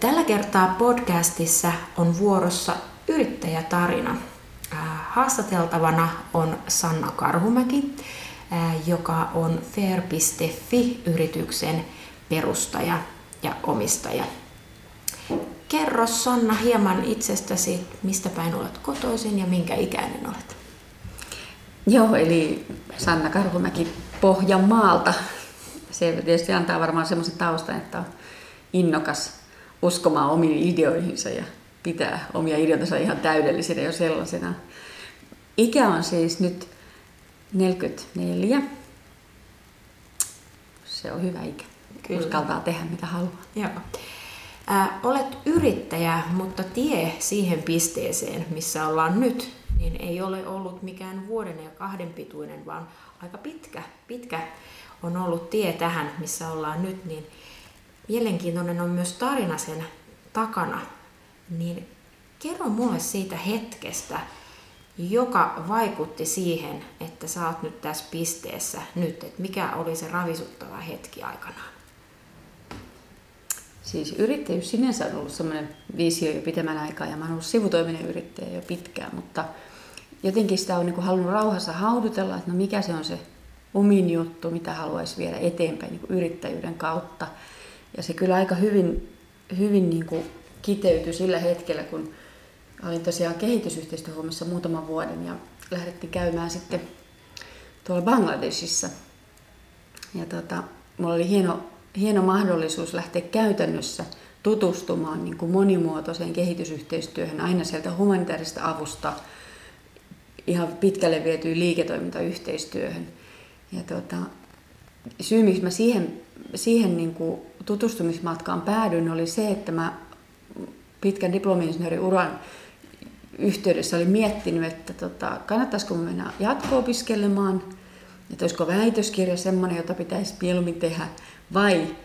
Tällä kertaa podcastissa on vuorossa yrittäjätarina. Haastateltavana on Sanna Karhumäki, joka on fair.fi-yrityksen perustaja ja omistaja. Kerro Sanna hieman itsestäsi, mistä päin olet kotoisin ja minkä ikäinen olet. Joo, eli Sanna Karhumäki Pohjanmaalta. Se tietysti antaa varmaan semmoisen taustan, että on innokas uskomaan omiin ideoihinsa ja pitää omia ideoitansa ihan täydellisinä jo sellaisena. Ikä on siis nyt 44. Se on hyvä ikä. Kyllä. Uskaltaa tehdä mitä haluaa. Joo. Olet yrittäjä, mutta tie siihen pisteeseen, missä ollaan nyt, niin ei ole ollut mikään vuoden ja kahden pituinen, vaan aika pitkä on ollut tie tähän, missä ollaan nyt, niin mielenkiintoinen on myös tarina sen takana. Niin kerro mulle siitä hetkestä, joka vaikutti siihen, että sä oot nyt tässä pisteessä nyt, että mikä oli se ravisuttava hetki aikanaan. Siis yrittäjyys sinänsä on ollut semmoinen visio jo pitemmän aikaa ja mä oon ollut sivutoiminen yrittäjä jo pitkään, mutta jotenkin sitä on niin halunnut rauhassa haudutella, että no mikä se on se omin juttu, mitä haluaisi viedä eteenpäin niin yrittäjyyden kautta. Ja se kyllä aika hyvin niin kuin kiteytyi sillä hetkellä, kun olin tosiaan kehitysyhteistyöhommissa muutaman vuoden ja lähdettiin käymään sitten tuolla Bangladesissa. Ja mulla oli hieno mahdollisuus lähteä käytännössä tutustumaan niin kuin monimuotoiseen kehitysyhteistyöhön aina sieltä humanitaarista avusta ihan pitkälle vietyyn liiketoimintayhteistyöhön. Ja syy, miksi mä siihen niin kuin tutustumismatkaan päädyin, oli se, että mä pitkän diplomi-insinööriuran yhteydessä olin miettinyt, että kannattaisiko mennä jatko-opiskelemaan, että olisiko väitöskirja semmoinen, jota pitäisi mieluummin tehdä, vai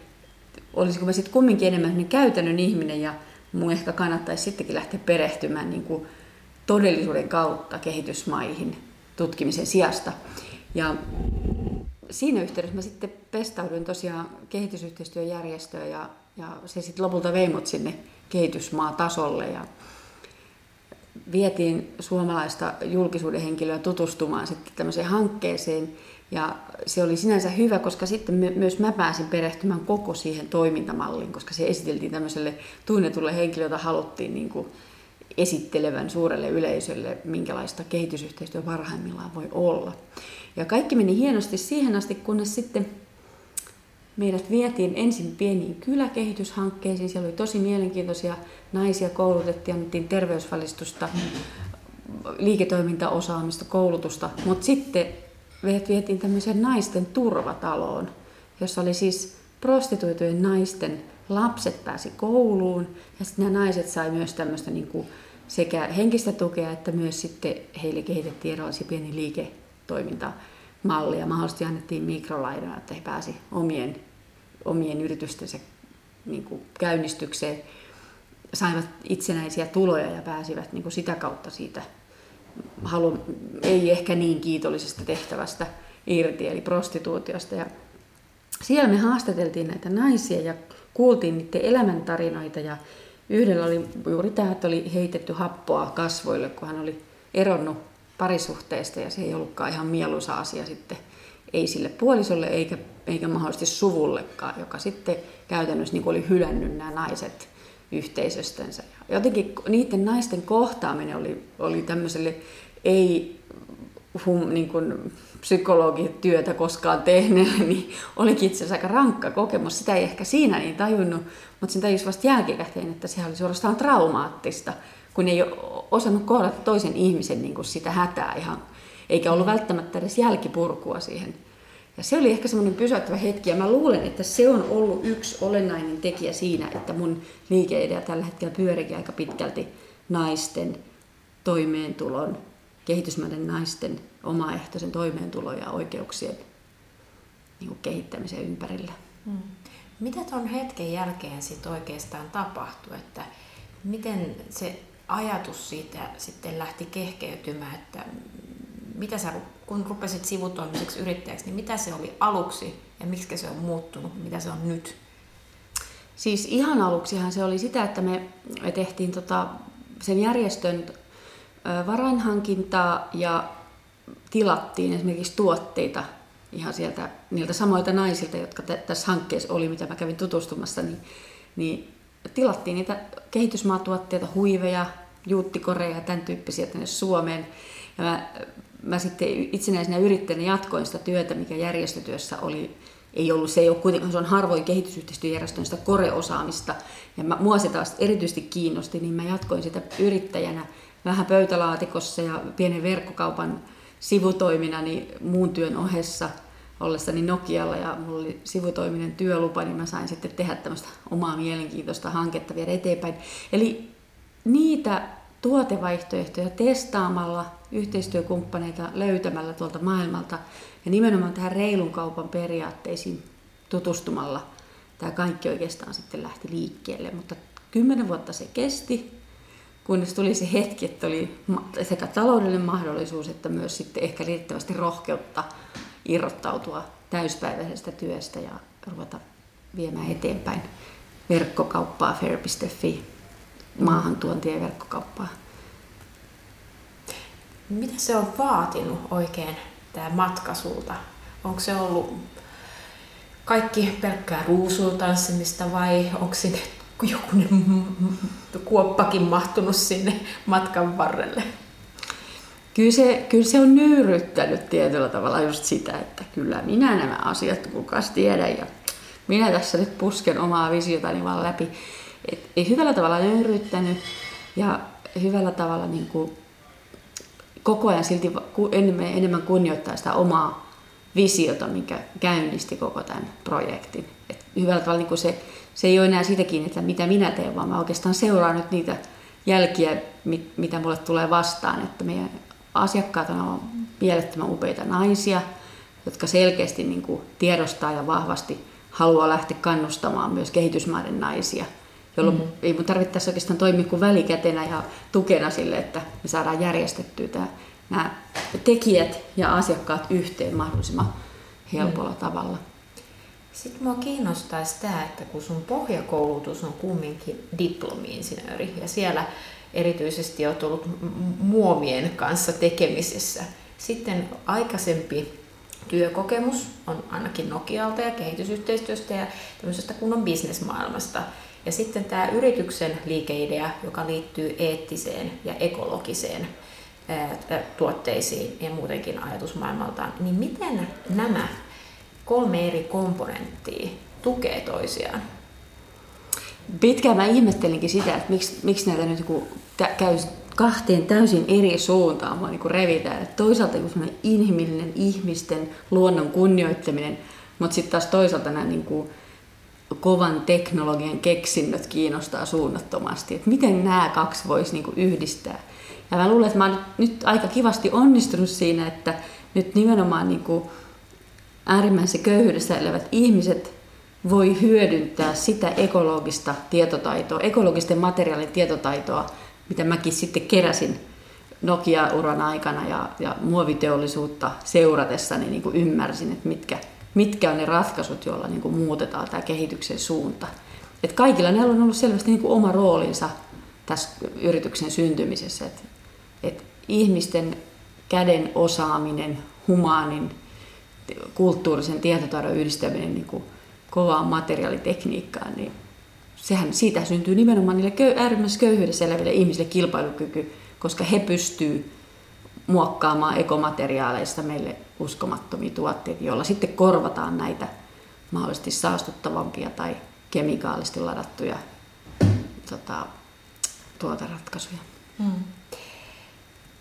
olisiko mä sitten kumminkin enemmän käytännön ihminen ja mun ehkä kannattaisi sittenkin lähteä perehtymään niin kuin todellisuuden kautta kehitysmaihin tutkimisen sijasta. Ja siinä yhteydessä mä sitten pestauduin tosiaan kehitysyhteistyöjärjestöön ja se sitten lopulta vei mut sinne kehitysmaatasolle ja vietiin suomalaista julkisuuden henkilöä tutustumaan sitten tämmöiseen hankkeeseen ja se oli sinänsä hyvä, koska sitten myös mä pääsin perehtymään koko siihen toimintamalliin, koska se esiteltiin tämmöiselle tunnetulle henkilölle, jota haluttiin niin kuin esittelevän suurelle yleisölle, minkälaista kehitysyhteistyö parhaimmillaan voi olla. Ja kaikki meni hienosti siihen asti, kunnes sitten meidät vietiin ensin pieniin kyläkehityshankkeisiin. Siellä oli tosi mielenkiintoisia naisia, koulutettiin, annettiin terveysvalistusta, liiketoimintaosaamista, koulutusta. Mutta sitten meidät vietiin tämmöiseen naisten turvataloon, jossa oli siis prostituoitujen naisten lapset pääsi kouluun ja sitten nämä naiset sai myös tämmöistä niin kuin sekä henkistä tukea, että myös sitten heille kehitettiin erilaisia pieniä liiketoimintamallia. Mahdollisesti annettiin mikrolainaa, että he pääsi omien yritystensä niin kuin käynnistykseen, saivat itsenäisiä tuloja ja pääsivät niin kuin sitä kautta siitä ei ehkä niin kiitollisesta tehtävästä irti, eli prostituutiosta. Ja siellä me haastateltiin näitä naisia ja kuultiin niiden elämäntarinoita ja yhdellä oli juuri tämä, että oli heitetty happoa kasvoille, kun hän oli eronnut parisuhteesta ja se ei ollutkaan ihan mieluisa asia sitten ei sille puolisolle eikä mahdollisesti suvullekaan, joka sitten käytännössä niin oli hylännyt nämä naiset yhteisöstänsä. Jotenkin niiden naisten kohtaaminen oli tämmöiselle niin kuin psykologityötä koskaan tehneellä, niin olikin itse asiassa aika rankka kokemus. Sitä ei ehkä siinä niin tajunnut, mutta sen tajusi vasta jälkikäteen, että sehän oli suorastaan traumaattista, kun ei ole osannut kohdata toisen ihmisen niin kuin sitä hätää ihan, eikä ollut välttämättä edes jälkipurkua siihen. Ja se oli ehkä semmoinen pysäyttävä hetki, ja mä luulen, että se on ollut yksi olennainen tekijä siinä, että mun liikeidea tällä hetkellä pyörikin aika pitkälti naisten toimeentulon, kehitysmaiden naisten omaehtoisen toimeentulon ja oikeuksien niin kuin kehittämisen ympärillä. Mitä tuon hetken jälkeen sit oikeastaan tapahtui? Että miten se ajatus siitä sitten lähti kehkeytymään, että mitä sä, kun rupesit sivutoimiseksi yrittäjäksi, niin mitä se oli aluksi ja miksi se on muuttunut, mitä se on nyt? Siis ihan aluksihan se oli sitä, että me tehtiin sen järjestön varainhankintaa ja tilattiin esimerkiksi tuotteita ihan sieltä niiltä samoilta naisilta, jotka tässä hankkeessa oli, mitä mä kävin tutustumassa, niin tilattiin niitä kehitysmaatuotteita, huiveja, juuttikoreja ja tämän tyyppisiä tänne Suomeen. Ja mä sitten itsenäisenä yrittäjänä jatkoin sitä työtä, mikä järjestötyössä oli. Se on harvoin kehitysyhteistyöjärjestön sitä koreosaamista. Ja mua se taas erityisesti kiinnosti, niin mä jatkoin sitä yrittäjänä vähän pöytälaatikossa ja pienen verkkokaupan sivutoiminani muun työn ohessa ollessani Nokialla, ja mulla oli sivutoiminen työlupa, niin mä sain sitten tehdä tämmöistä omaa mielenkiintoista hanketta vielä eteenpäin. Eli niitä tuotevaihtoehtoja testaamalla, yhteistyökumppaneita löytämällä tuolta maailmalta ja nimenomaan tähän reilun kaupan periaatteisiin tutustumalla tämä kaikki oikeastaan sitten lähti liikkeelle. Mutta 10 vuotta se kesti, kunnes tuli se hetki, että oli sekä taloudellinen mahdollisuus että myös sitten ehkä riittävästi rohkeutta irrottautua täyspäiväisestä työstä ja ruveta viemään eteenpäin verkkokauppaa, fair.fi, maahantuontia ja verkkokauppaa. Mitä se on vaatinut oikein tämä matka sulta? Onko se ollut kaikki pelkkää ruusuutanssimista vai onko sinne jokunen kuoppakin mahtunut sinne matkan varrelle? Kyllä se on nöyryyttänyt tietyllä tavalla just sitä, että kyllä minä nämä asiat kukas tiedän ja minä tässä nyt pusken omaa visiotani vaan läpi. Ei hyvällä tavalla nöyryyttänyt ja hyvällä tavalla niin kuin koko ajan silti enemmän kunnioittaa sitä omaa visiota, mikä käynnisti koko tämän projektin. Et hyvällä tavalla niin kuin se ei ole enää sitäkin, että mitä minä teen, vaan mä oikeastaan seuraan nyt niitä jälkiä, mitä mulle tulee vastaan. Että meidän asiakkaat on mielettömän upeita naisia, jotka selkeästi niin kuin tiedostaa ja vahvasti haluaa lähteä kannustamaan myös kehitysmaiden naisia, jolloin ei mun tarvitse tässä oikeastaan toimia kuin välikätenä ja tukena sille, että me saadaan järjestettyä nämä tekijät ja asiakkaat yhteen mahdollisimman helpolla tavalla. Sitten minua kiinnostaisi tämä, että kun sun pohjakoulutus on kumminkin diplomi-insinööri ja siellä erityisesti olet ollut muomien kanssa tekemisessä. Sitten aikaisempi työkokemus on ainakin Nokialta ja kehitysyhteistyöstä ja tämmöisestä kunnon bisnesmaailmasta. Ja sitten tämä yrityksen liikeidea, joka liittyy eettiseen ja ekologiseen tuotteisiin ja muutenkin ajatusmaailmaltaan, niin miten nämä 3 eri komponenttia tukee toisiaan? Pitkään mä ihmettelinkin sitä, että miksi näitä nyt käy kahteen täysin eri suuntaan vaan niin revitään. Et toisaalta joku sellainen inhimillinen ihmisten luonnon kunnioittaminen, mutta sitten taas toisaalta nämä niin kovan teknologian keksinnöt kiinnostaa suunnattomasti. Et miten nämä 2 voisi niin yhdistää? Ja mä luulen, että mä oon nyt aika kivasti onnistunut siinä, että nyt nimenomaan niin äärimmäisessä köyhyydessä elävät ihmiset voi hyödyntää sitä ekologista tietotaitoa, ekologisten materiaalien tietotaitoa, mitä mäkin sitten keräsin Nokia-uran aikana ja muoviteollisuutta seuratessani niin kuin ymmärsin, että mitkä on ne ratkaisut, joilla niin kuin muutetaan tämä kehityksen suunta. Et kaikilla näillä on ollut selvästi niin kuin oma roolinsa tässä yrityksen syntymisessä. Et ihmisten käden osaaminen, humaanin, kulttuurisen tietotaidon yhdistäminen niin kuin kovaan materiaalitekniikkaan, niin siitä syntyy nimenomaan niille äärimmäisessä köyhyydessä eläville ihmisille kilpailukyky, koska he pystyvät muokkaamaan ekomateriaaleista meille uskomattomia tuotteita, joilla sitten korvataan näitä mahdollisesti saastuttavampia tai kemikaalisti ladattuja tuoteratkaisuja.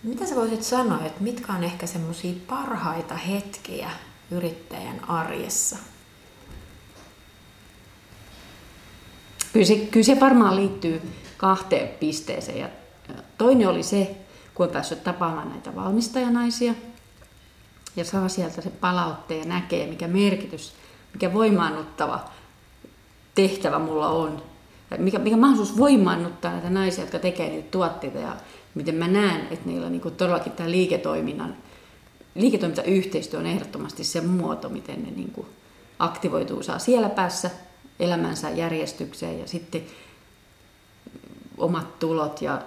Mitä sä voisit sanoa, että mitkä on ehkä semmoisia parhaita hetkiä yrittäjän arjessa? Kyllä se varmaan liittyy 2 pisteeseen. Ja toinen oli se, kun on päässyt tapaamaan näitä valmistajanaisia ja saa sieltä se palautteen ja näkee, mikä merkitys, mikä voimaannuttava tehtävä mulla on. Mikä mahdollisuus voimaannuttaa näitä naisia, jotka tekee niitä tuotteita ja miten mä näen, että niillä niinku todellakin tämä liiketoimintayhteistyö on ehdottomasti se muoto, miten ne niinku aktivoituu, saa siellä päässä elämänsä järjestykseen ja sitten omat tulot ja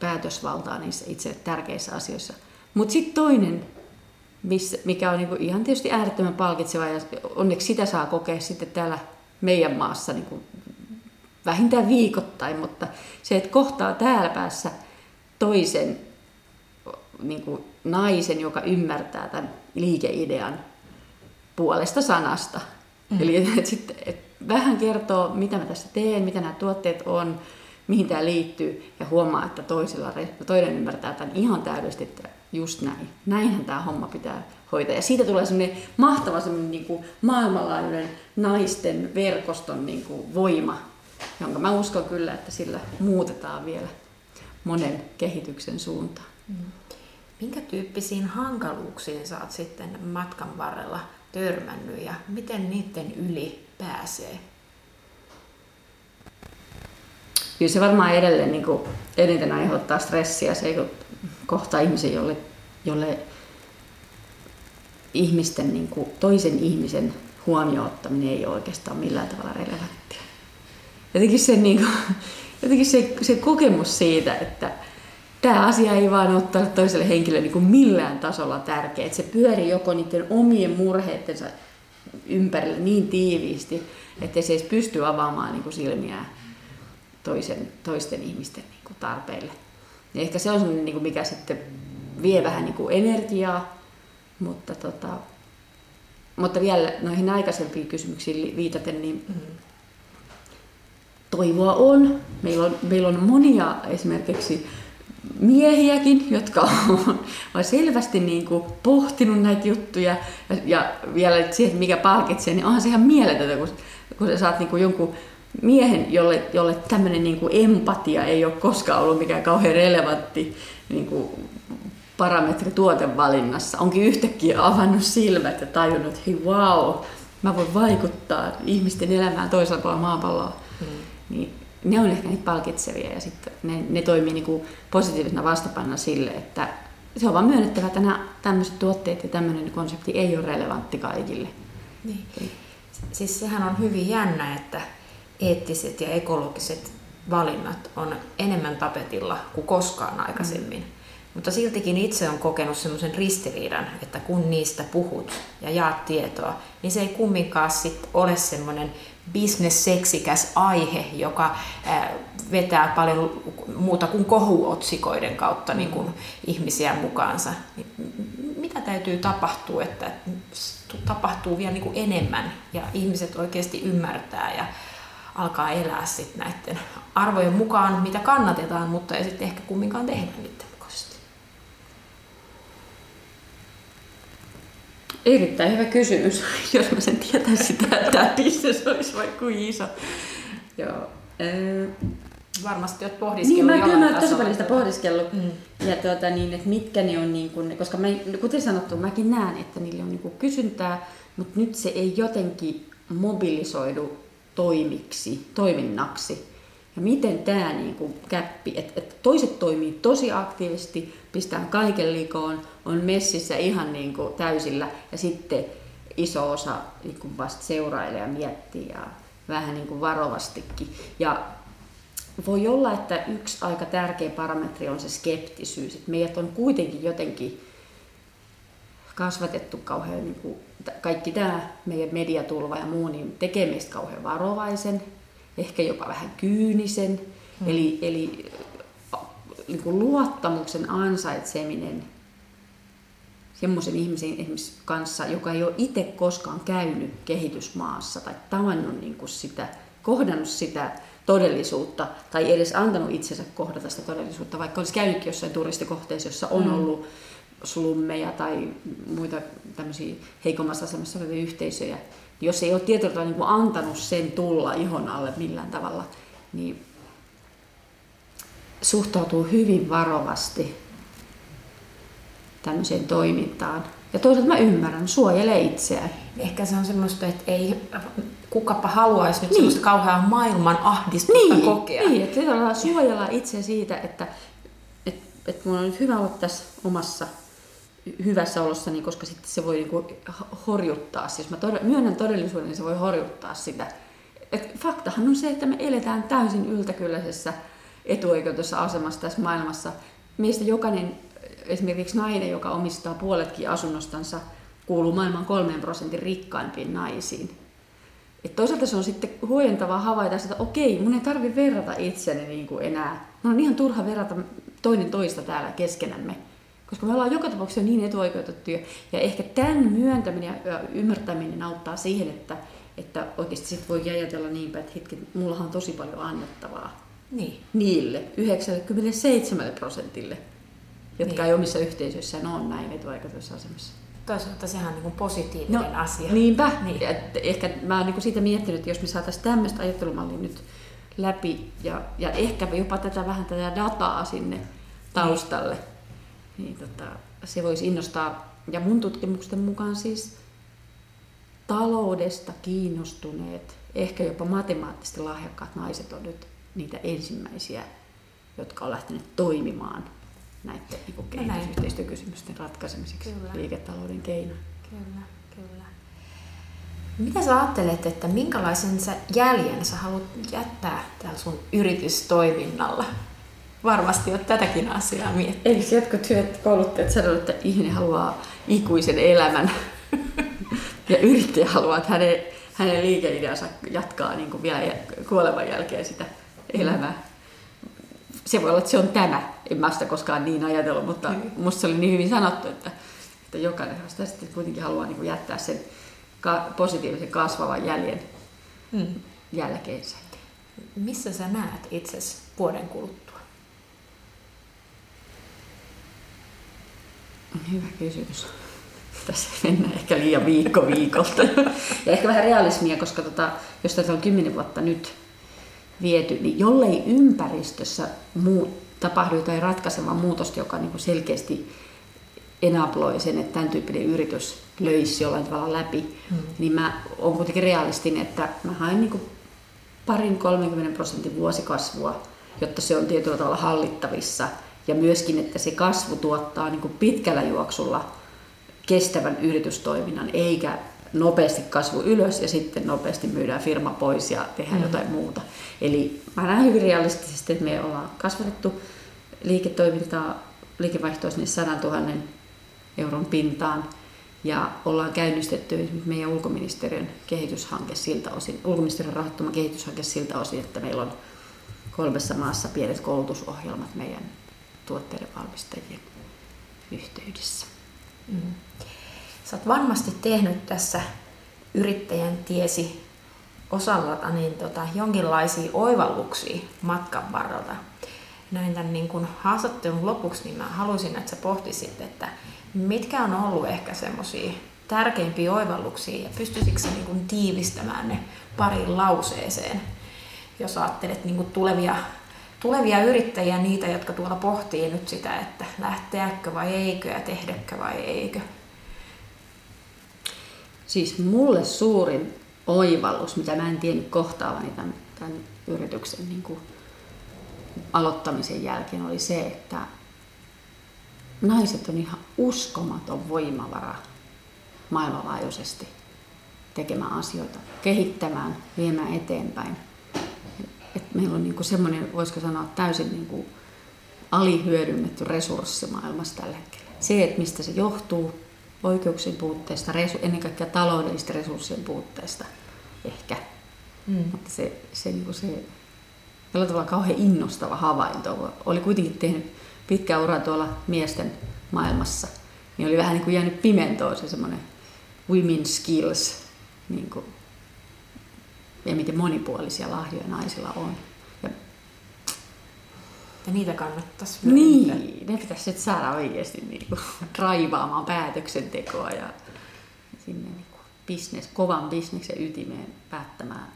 päätösvaltaa niissä itse tärkeissä asioissa. Mutta sitten toinen, mikä on niinku ihan tietysti äärettömän palkitseva ja onneksi sitä saa kokea sitten täällä meidän maassa niinku vähintään viikoittain, mutta se, että kohtaa täällä päässä toisen niinku naisen, joka ymmärtää tämän liikeidean puolesta sanasta. Mm. Eli et vähän kertoo, mitä mä tässä teen, mitä nämä tuotteet on, mihin tämä liittyy, ja huomaa, että toinen ymmärtää tämän ihan täydellisesti, että just näin. Näinhän tämä homma pitää hoitaa. Ja siitä tulee semmoinen mahtava semmoinen niin kuin maailmanlaajuinen naisten verkoston niin kuin voima, jonka mä uskon kyllä, että sillä muutetaan vielä monen kehityksen suuntaan. Mm. Minkä tyyppisiin hankaluuksiin sä oot sitten matkan varrella törmännyt ja miten niiden yli pääsee? Kyllä se varmaan edelleen niin kuin eniten aiheuttaa stressiä se, kun kohtaa ihmisen, jolle ihmisten, niin kuin toisen ihmisen huomioon ottaminen ei ole oikeastaan millään tavalla relevanttia. Jotenkin se kokemus siitä, että tämä asia ei vaan ole toiselle henkilölle niin kuin millään tasolla tärkeä. Että se pyörii joko niiden omien murheittensa ympärillä niin tiiviisti, ettei se edes pysty avaamaan niin kuin silmiään toisten ihmisten niin kuin tarpeille. Ja ehkä se on sellainen, niin kuin mikä sitten vie vähän niin kuin energiaa, mutta vielä noihin aikaisempiin kysymyksiin viitaten, niin toivoa on. Meillä on monia esimerkiksi miehiäkin, jotka on selvästi niin kuin pohtinut näitä juttuja ja vielä siihen, mikä palkitsee, niin onhan se ihan mieletöntä, kun sä saat niin kuin jonkun miehen, jolle tämmöinen niin kuin empatia ei ole koskaan ollut mikään kauhean relevantti niin kuin parametri tuotevalinnassa, onkin yhtäkkiä avannut silmät ja tajunnut, että hei wow, mä voin vaikuttaa ihmisten elämään toisella puolella maapalloa. Mm. Niin, ne on ehkä niitä palkitsevia ja sitten ne toimii niinku positiivisena vastapanna sille, että se on vaan myönnettävä, että nämä tämmöiset tuotteet ja tämmöinen konsepti ei ole relevantti kaikille. Niin. Siis sehän on hyvin jännä, että eettiset ja ekologiset valinnat on enemmän tapetilla kuin koskaan aikaisemmin. Mm. Mutta siltikin itse on kokenut semmoisen ristiriidan, että kun niistä puhut ja jaat tietoa, niin se ei kumminkaan sit ole semmoinen bisnesseksikäs aihe, joka vetää paljon muuta kuin kohuotsikoiden kautta niin kuin ihmisiä mukaansa. Mitä täytyy tapahtua, että tapahtuu vielä niin kuin enemmän ja ihmiset oikeasti ymmärtää ja alkaa elää sit näiden arvojen mukaan, mitä kannatetaan, mutta ei sitten ehkä kumminkaan tehdä niiden mukaisesti? Erittäin hyvä kysymys, jos mä sen tietäisin, että tämä bisnes olisi vaikka iso. Joo. Varmasti olet pohdiskellut jollain tasolla. Niin, mä oon tosi paljon sitä pohdiskellut. Mm. Ja että mitkä ne on, niin kun, koska mä, kuten sanottu, mäkin näen, että niille on niin kun kysyntää, mutta nyt se ei jotenkin mobilisoidu toiminnaksi. Ja miten tämä niinku käppi, että toiset toimii tosi aktiivisesti, pistää kaiken likoon, on messissä ihan niinku täysillä ja sitten iso osa niinku vasta seurailee ja miettii ja vähän niinku varovastikin. Ja voi olla, että yksi aika tärkeä parametri on se skeptisyys, että meidät on kuitenkin jotenkin kasvatettu kauhean, niin kuin, kaikki tämä meidän mediatulva ja muu, niin tekee meistä kauhean varovaisen, ehkä jopa vähän kyynisen. Mm. Eli niin kuin luottamuksen ansaitseminen semmoisen ihmisen kanssa, joka ei ole itse koskaan käynyt kehitysmaassa tai tavannut niin kuin sitä, kohdannut sitä todellisuutta tai edes antanut itsensä kohdata sitä todellisuutta, vaikka olisi käynytkin jossain turistikohteessa, jossa on ollut slummeja tai muita tämmöisiä heikommassa asemassa olevia yhteisöjä. Jos ei ole tietyllä niin kuin antanut sen tulla ihon alle millään tavalla, niin suhtautuu hyvin varovasti tämmöiseen toimintaan. Ja toisaalta mä ymmärrän, suojelee itseään. Ehkä se on semmoista, että ei kukapa haluaisi nyt semmoista kauheaa maailman ahdistusta kokea. Niin, että suojella itse siitä, että mulla on nyt hyvä olla tässä omassa hyvässä olossani, koska sitten se voi niinku horjuttaa. Siis jos mä myönnän todellisuuden, niin se voi horjuttaa sitä Et faktahan on se, että me eletään täysin yltäkylläisessä etuoikeutussa asemassa tässä maailmassa. Meistä jokainen, esimerkiksi nainen, joka omistaa puoletkin asunnostansa, kuuluu maailman 3% rikkaimpiin naisiin. Et toisaalta se on sitten huojentavaa havaita, että okei, mun ei tarvitse verrata itseäni niin kuin enää. Mun on ihan turha verrata toinen toista täällä keskenämme, koska me ollaan joka tapauksessa niin etuoikeutettuja. Ja ehkä tämän myöntäminen ja ymmärtäminen auttaa siihen, että oikeasti sit voi ajatella niinpä, että hetki, mullahan on tosi paljon annettavaa niin niille 97%, jotka niin ei omissa yhteisöissään ole näin etuoikeutetussa asemassa. Toisaalta sehän on niin kuin positiivinen asia. Niinpä. Niin. Ehkä mä oon niin kuin siitä miettinyt, että jos me saataisiin tämmöistä ajattelumallia nyt läpi ja ehkä jopa vähän tätä dataa sinne taustalle, niin se voisi innostaa. Ja mun tutkimusten mukaan siis taloudesta kiinnostuneet, ehkä jopa matemaattisesti lahjakkaat naiset on nyt niitä ensimmäisiä, jotka on lähteneet toimimaan näiden kehitysyhteistyökysymysten ratkaisemiseksi liiketalouden keinoin. Kyllä. Mitä sä ajattelet, että minkälaisen sä jäljen sä haluat jättää täällä sun yritystoiminnalla? Varmasti oot tätäkin asiaa miettinyt. Eikö jotkut hyvät kouluttajat sanoo, että ihminen haluaa ikuisen elämän ja yrittäjä haluaa, että hänen liikeideansa jatkaa niin kuin vielä kuoleman jälkeen sitä elämää. Se voi olla, että se on tämä. En mä sitä koskaan niin ajatellut, mutta musta se oli niin hyvin sanottu, että jokainen sitä sitten kuitenkin haluaa niin kuin jättää sen positiivisen kasvavan jäljen jälkeensä. Missä sä näet itsesi vuoden kuluttua? Hyvä kysymys. Tässä mennään ehkä liian viikko viikolta. Ja ehkä vähän realismia, koska jos tätä on 10 vuotta nyt viety, niin jollei ympäristössä tapahdu jotain ratkaisevaa muutosta, joka niin kuin selkeästi enabloi sen, että tämän tyyppinen yritys löisi jollain tavalla läpi, niin mä oon kuitenkin realistin, että mä haen niin kuin 20-30% vuosikasvua, jotta se on tietyllä tavalla hallittavissa. Ja myöskin, että se kasvu tuottaa niin kuin pitkällä juoksulla kestävän yritystoiminnan, eikä nopeasti kasvu ylös ja sitten nopeasti myydään firma pois ja tehdään jotain muuta. Eli mä näen hyvin realistisesti, että me ollaan kasvatettu liiketoimintaa, liikevaihtoa sinne 100 000 euron pintaan ja ollaan käynnistetty meidän ulkoministeriön kehityshanke siltä osin, ulkoministeriön rahoittama kehityshanke siltä osin, että meillä on 3 maassa pienet koulutusohjelmat meidän tuotteiden valmistajien yhteydessä. Sä oot varmasti tehnyt tässä yrittäjän tiesi osalla niin jonkinlaisia oivalluksia matkan varrella. Näin tämän niin kun haastattelun lopuksi niin mä halusin, että sä pohtisit, että mitkä on ollut ehkä semmoisia tärkeimpiä oivalluksia ja pystyisikö sä niin kun tiivistämään ne pariin lauseeseen, jos ajattelet niin kun tulevia yrittäjiä, niitä, jotka tuolla pohtii nyt sitä, että lähteäkö vai eikö ja tehdäkö vai eikö. Siis mulle suurin oivallus, mitä mä en tiennyt kohtaavani tämän yrityksen niin kuin aloittamisen jälkeen, oli se, että naiset on ihan uskomaton voimavara maailmanlaajuisesti tekemään asioita, kehittämään, viemään eteenpäin. Et meillä on niin kuin semmoinen, voisiko sanoa, täysin niin kuin alihyödynnetty resurssi maailmassa tällä hetkellä. Se, että mistä se johtuu, oikeuksien puutteesta, ennen kaikkea taloudellisten resurssien puutteesta ehkä. Mutta se jollain tavalla kauhean innostava havainto. Oli kuitenkin tehnyt pitkää uraa tuolla miesten maailmassa, niin oli vähän niin kuin jäänyt pimentoon se semmoinen women skills niin kuin, ja miten monipuolisia lahjoja naisilla on. Ja niitä kannattaisi hyödyntää. Niin, ne pitäisi nyt saada oikeasti niinku raivaamaan päätöksentekoa ja sinne niinku kovan bisneksen ytimeen päättämään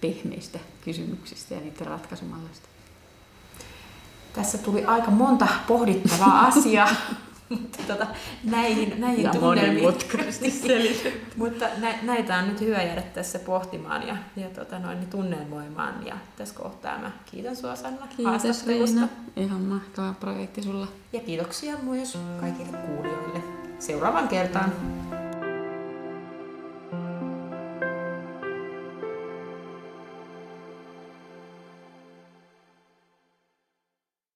pehmeistä kysymyksistä ja niiden ratkaisumalleista. Tässä tuli aika monta pohdittavaa asiaa, mutta näihin tunnelmiin. Mutta näitä on nyt hyvä jäädä tässä pohtimaan ja tunnelmoimaan. Ja tässä kohtaa mä kiitän sua, Sanna, haastattelusta. Ihan mahtava projekti sulla. Ja kiitoksia myös kaikille kuulijoille. Seuraavan kertaan.